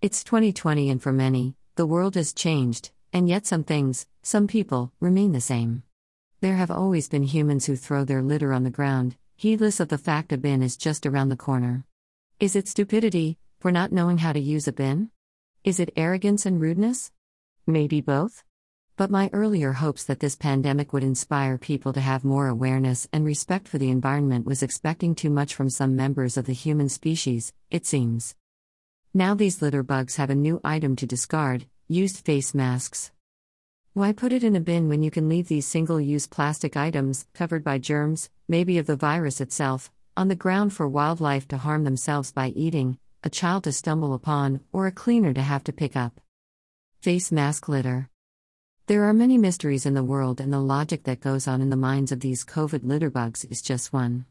It's 2020 and for many, the world has changed, and yet some things, some people, remain the same. There have always been humans who throw their litter on the ground, heedless of the fact a bin is just around the corner. Is it stupidity, for not knowing how to use a bin? Is it arrogance and rudeness? Maybe both? But my earlier hopes that this pandemic would inspire people to have more awareness and respect for the environment was expecting too much from some members of the human species, it seems. Now these litter bugs have a new item to discard: used face masks. Why put it in a bin when you can leave these single-use plastic items, covered by germs, maybe of the virus itself, on the ground for wildlife to harm themselves by eating, a child to stumble upon, or a cleaner to have to pick up? Face mask litter. There are many mysteries in the world, and the logic that goes on in the minds of these COVID litterbugs is just one.